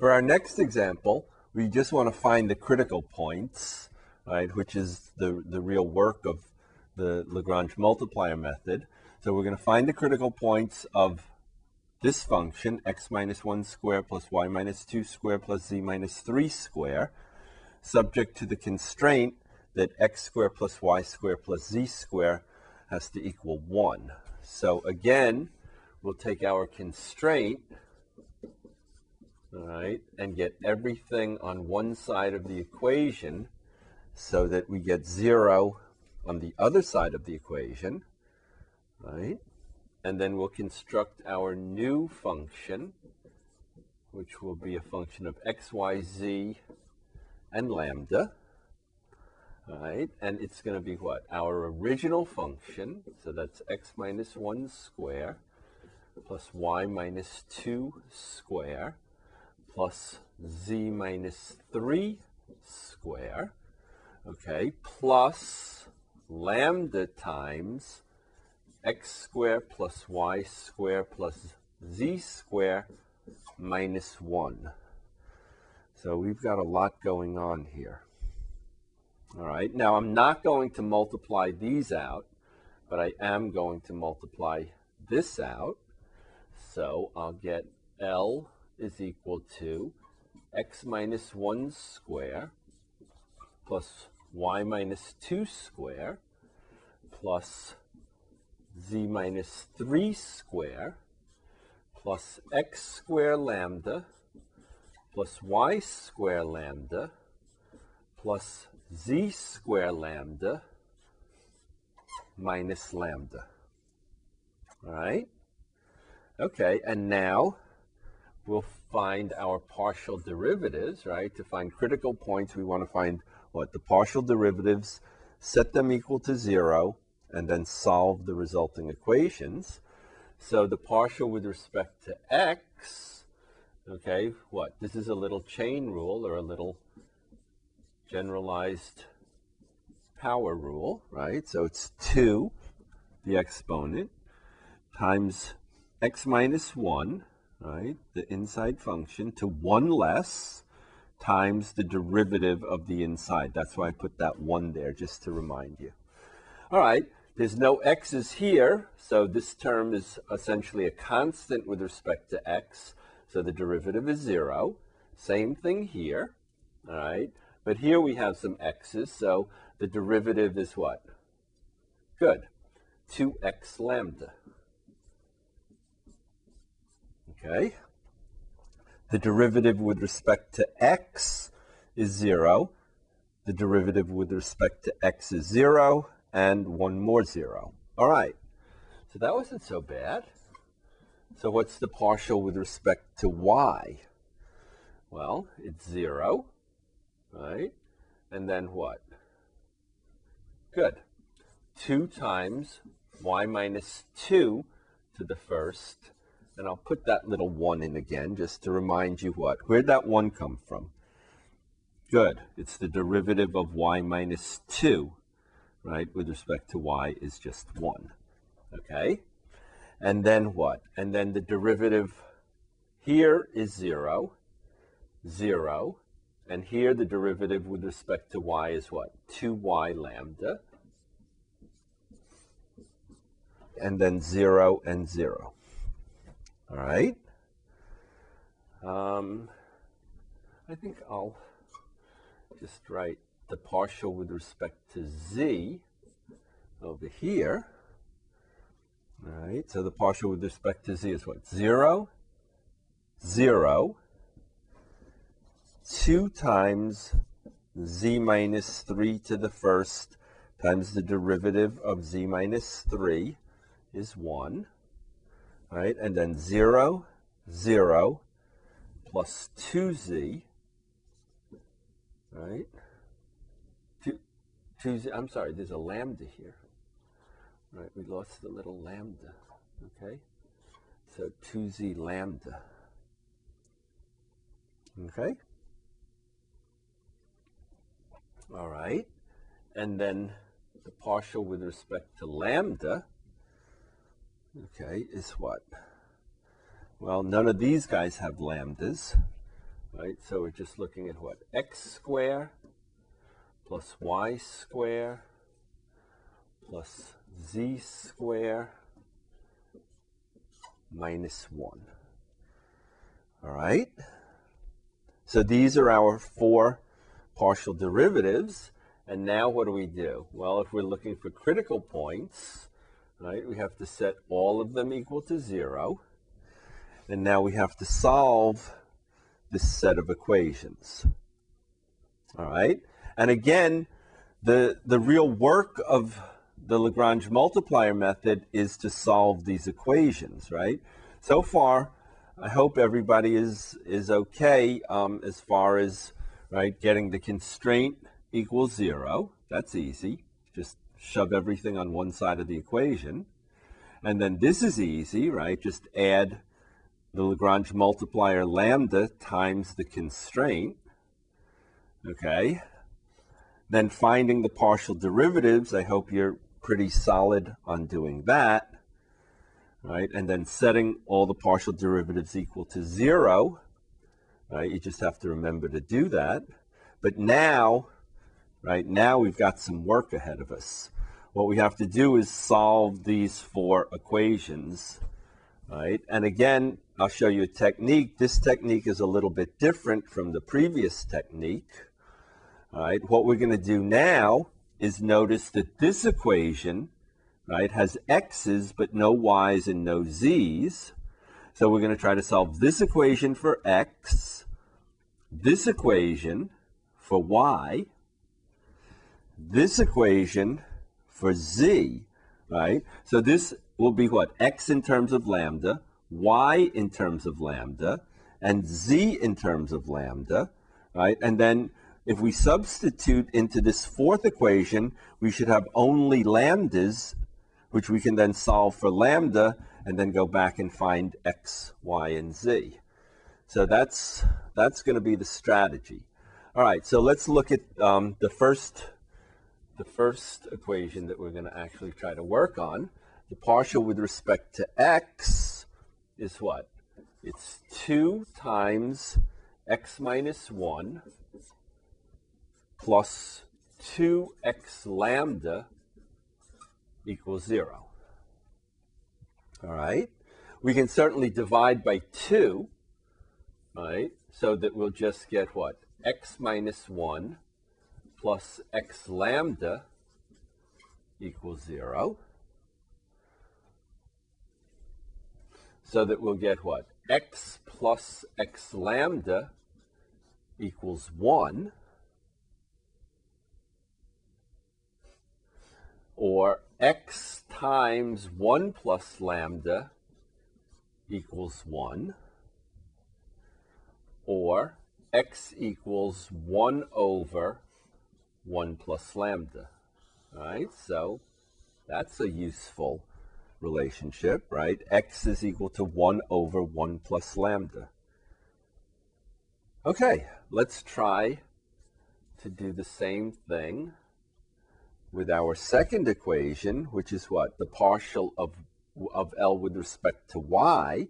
For our next example, we just want to find the critical points, right, which is the real work of the Lagrange multiplier method. So we're going to find the critical points of this function, x minus 1 squared plus y minus 2 squared plus z minus 3 squared, subject to the constraint that x squared plus y squared plus z squared has to equal 1. So again, we'll take our constraint, all right, and get everything on one side of the equation so that we get 0 on the other side of the equation, right? And then we'll construct our new function, which will be a function of x, y, z, and lambda, right? And it's going to be what? Our original function, so that's x minus 1 squared plus y minus 2 squared plus z minus 3 squared, okay, plus lambda times x squared plus y squared plus z squared minus 1. So we've got a lot going on here. All right, now I'm not going to multiply these out, but I am going to multiply this out. So I'll get L is equal to x minus 1 squared plus y minus 2 squared plus z minus 3 squared plus x squared lambda plus y squared lambda plus z squared lambda minus lambda. All right? Okay, and now we'll find our partial derivatives, right? To find critical points, we want to find what? The partial derivatives, set them equal to 0, and then solve the resulting equations. So the partial with respect to x, okay, what? This is a little chain rule or a little generalized power rule, right? So it's 2, the exponent, times x minus 1, right, the inside function, to 1 less, times the derivative of the inside. That's why I put that 1 there, just to remind you. All right, there's no x's here, so this term is essentially a constant with respect to x, so the derivative is 0. Same thing here, all right? But here we have some x's, so the derivative is what? Good, 2x lambda. Okay, the derivative with respect to x is 0, the derivative with respect to x is 0, and one more 0. All right, so that wasn't so bad. So what's the partial with respect to y? Well, it's 0, right? And then what? Good, 2 times y minus 2 to the first. And I'll put that little 1 in again, just to remind you what? Where'd that 1 come from? Good, it's the derivative of y minus 2, right? With respect to y is just 1, okay? And then what? And then the derivative here is 0, 0. And here the derivative with respect to y is what? 2y lambda. And then 0 and 0. All right. I think I'll just write the partial with respect to z over here. All right. So the partial with respect to z is what? 0, 0, 2 times z minus 3 to the first times the derivative of z minus 3 is 1. Right, and then 0, 0, plus 2z, right? 2z, I'm sorry, there's a lambda here. Right, we lost the little lambda, okay? So 2z lambda, okay? All right, and then the partial with respect to lambda, okay, is what? Well, none of these guys have lambdas, right? So we're just looking at what? X squared plus y squared plus z squared minus 1. All right? So these are our four partial derivatives. And now what do we do? Well, if we're looking for critical points, right, we have to set all of them equal to 0. And now we have to solve this set of equations. All right? And again, the real work of the Lagrange multiplier method is to solve these equations, right? So far, I hope everybody is okay as far as, right, getting the constraint equals 0. That's easy. Just shove everything on one side of the equation. And then this is easy, right? Just add the Lagrange multiplier lambda times the constraint. Okay. Then finding the partial derivatives, I hope you're pretty solid on doing that, right? And then setting all the partial derivatives equal to 0, right? You just have to remember to do that. But now, right, now we've got some work ahead of us. What we have to do is solve these four equations, right? And again, I'll show you a technique. This technique is a little bit different from the previous technique, all right? What we're going to do now is notice that this equation, right, has x's but no y's and no z's. So we're going to try to solve this equation for x, this equation for y, this equation for z, right? So this will be what? X in terms of lambda, y in terms of lambda, and z in terms of lambda, right? And then if we substitute into this fourth equation, we should have only lambdas, which we can then solve for lambda, and then go back and find x, y, and z. So that's going to be the strategy. All right, so let's look at the first equation that we're going to actually try to work on. The partial with respect to x is what? It's 2 times x minus 1 plus 2x lambda equals 0. All right? We can certainly divide by 2, right? So that we'll just get what? X minus 1 plus x lambda equals 0. So that we'll get what? X plus x lambda equals 1. Or x times 1 plus lambda equals 1, or x equals 1 over 1 plus lambda, all right? So that's a useful relationship, right? X is equal to 1 over 1 plus lambda. Okay, let's try to do the same thing with our second equation, which is what? The partial of L with respect to y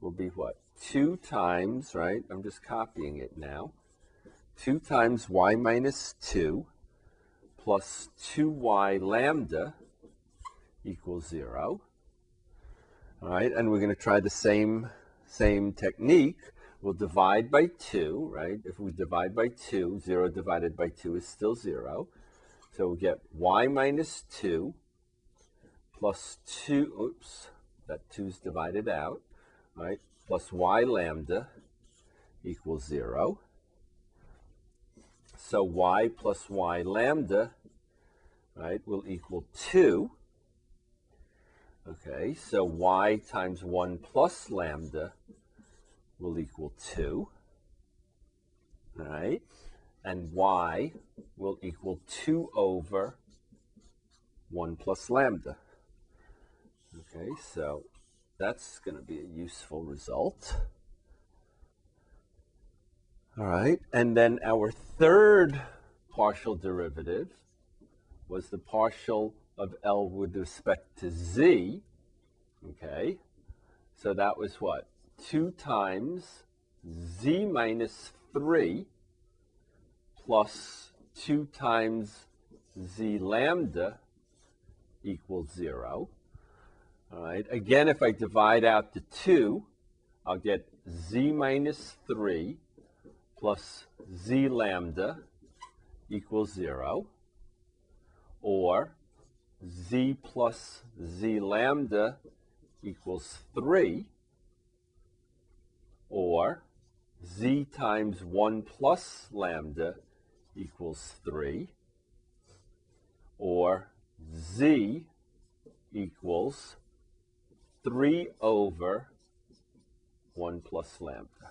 will be what? 2 times, right? I'm just copying it now. 2 times y minus 2 plus 2y lambda equals 0. All right, and we're going to try the same technique. We'll divide by 2, right? If we divide by 2, 0 divided by 2 is still 0. So we'll get y minus 2 plus 2, oops, that 2's divided out, right, plus y lambda equals 0. So y plus y lambda, right, will equal 2. Okay, so y times 1 plus lambda will equal 2, all right? And y will equal 2 over 1 plus lambda. Okay, so that's going to be a useful result. All right, and then our third partial derivative was the partial of L with respect to z. Okay, so that was what? 2 times z minus 3 plus 2 times z lambda equals 0. All right, again, if I divide out the 2, I'll get z minus 3 plus z lambda equals 0, or z plus z lambda equals 3, or z times 1 plus lambda equals 3, or z equals 3 over 1 plus lambda.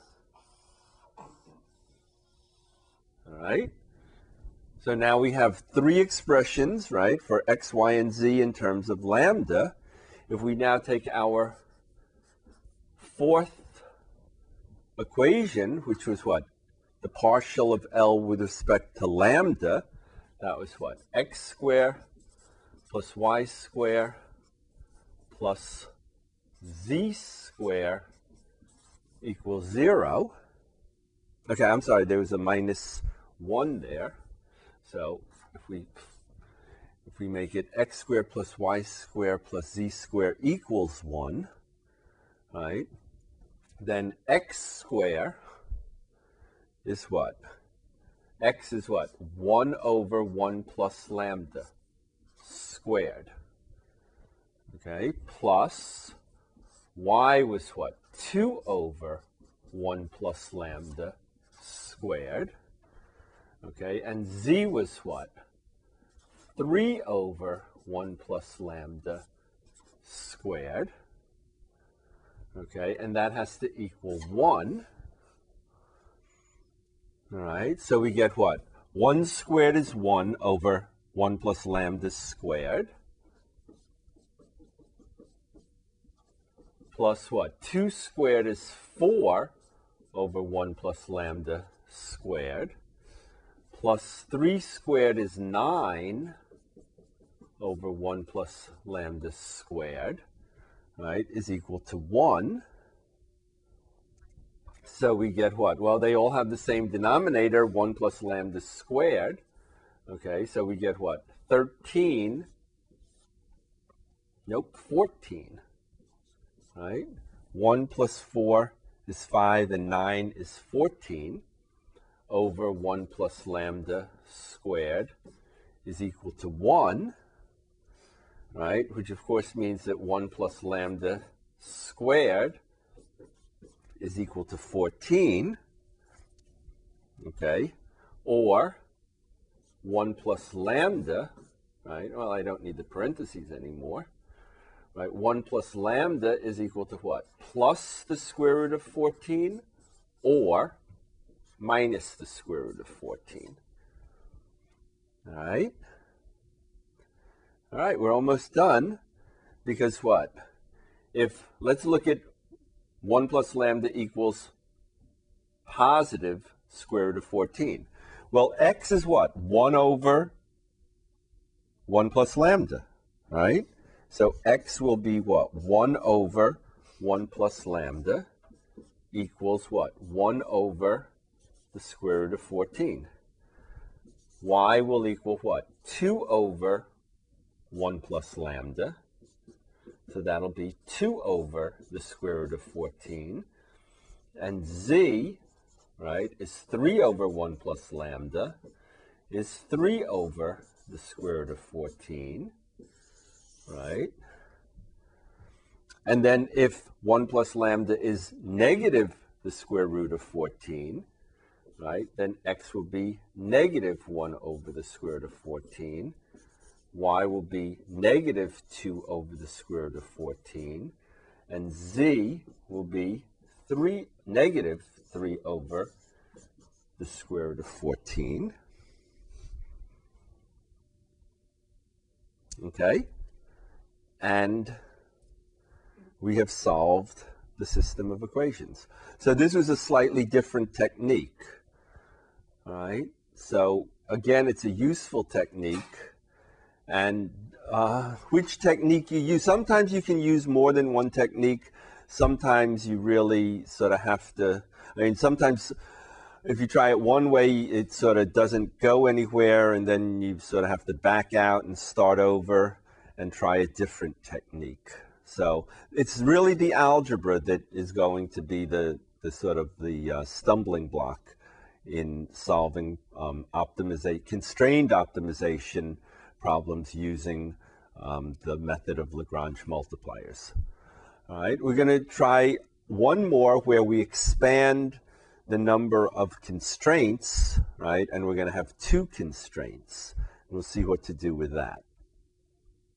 All right? So now we have three expressions, right, for x, y, and z in terms of lambda. If we now take our fourth equation, which was what? The partial of L with respect to lambda, that was what? X squared plus y squared plus z squared equals 0. Okay, I'm sorry, there was a minus 1 there. So if we make it x squared plus y squared plus z squared equals 1, right, then x squared is what? X is what? 1 over 1 plus lambda squared. Okay, plus y was what? 2 over 1 plus lambda squared. Okay, and z was what? 3 over 1 plus lambda squared. Okay, and that has to equal 1. All right, so we get what? 1 squared is 1 over 1 plus lambda squared. Plus what? 2 squared is 4 over 1 plus lambda squared. Plus 3 squared is 9 over 1 plus lambda squared, right, is equal to 1. So we get what? Well, they all have the same denominator, 1 plus lambda squared. Okay, so we get what? 14, right? 1 plus 4 is 5, and 9 is 14. Over 1 plus lambda squared is equal to 1, right? Which, of course, means that 1 plus lambda squared is equal to 14, okay? Or 1 plus lambda, right? Well, I don't need the parentheses anymore, right? 1 plus lambda is equal to what? Plus the square root of 14 or minus the square root of 14. All right? All right, we're almost done because what? If, let's look at 1 plus lambda equals positive square root of 14. Well, x is what? 1 over 1 plus lambda, right? So x will be what? 1 over 1 plus lambda equals what? 1 over the square root of 14. Y will equal what? 2 over 1 plus lambda. So that'll be 2 over the square root of 14. And z, right, is 3 over 1 plus lambda, is 3 over the square root of 14, right? And then if 1 plus lambda is negative the square root of 14, right, then x will be negative 1 over the square root of 14. Y will be negative 2 over the square root of 14. And z will be negative 3 over the square root of 14. Okay? And we have solved the system of equations. So this was a slightly different technique. All right, so again, it's a useful technique. And which technique you use, sometimes you can use more than one technique. Sometimes you really sort of have to, I mean, sometimes if you try it one way, it sort of doesn't go anywhere, and then you sort of have to back out and start over and try a different technique. So it's really the algebra that is going to be the stumbling block in solving constrained optimization problems using the method of Lagrange multipliers. All right, we're going to try one more where we expand the number of constraints, right? And we're going to have two constraints. We'll see what to do with that.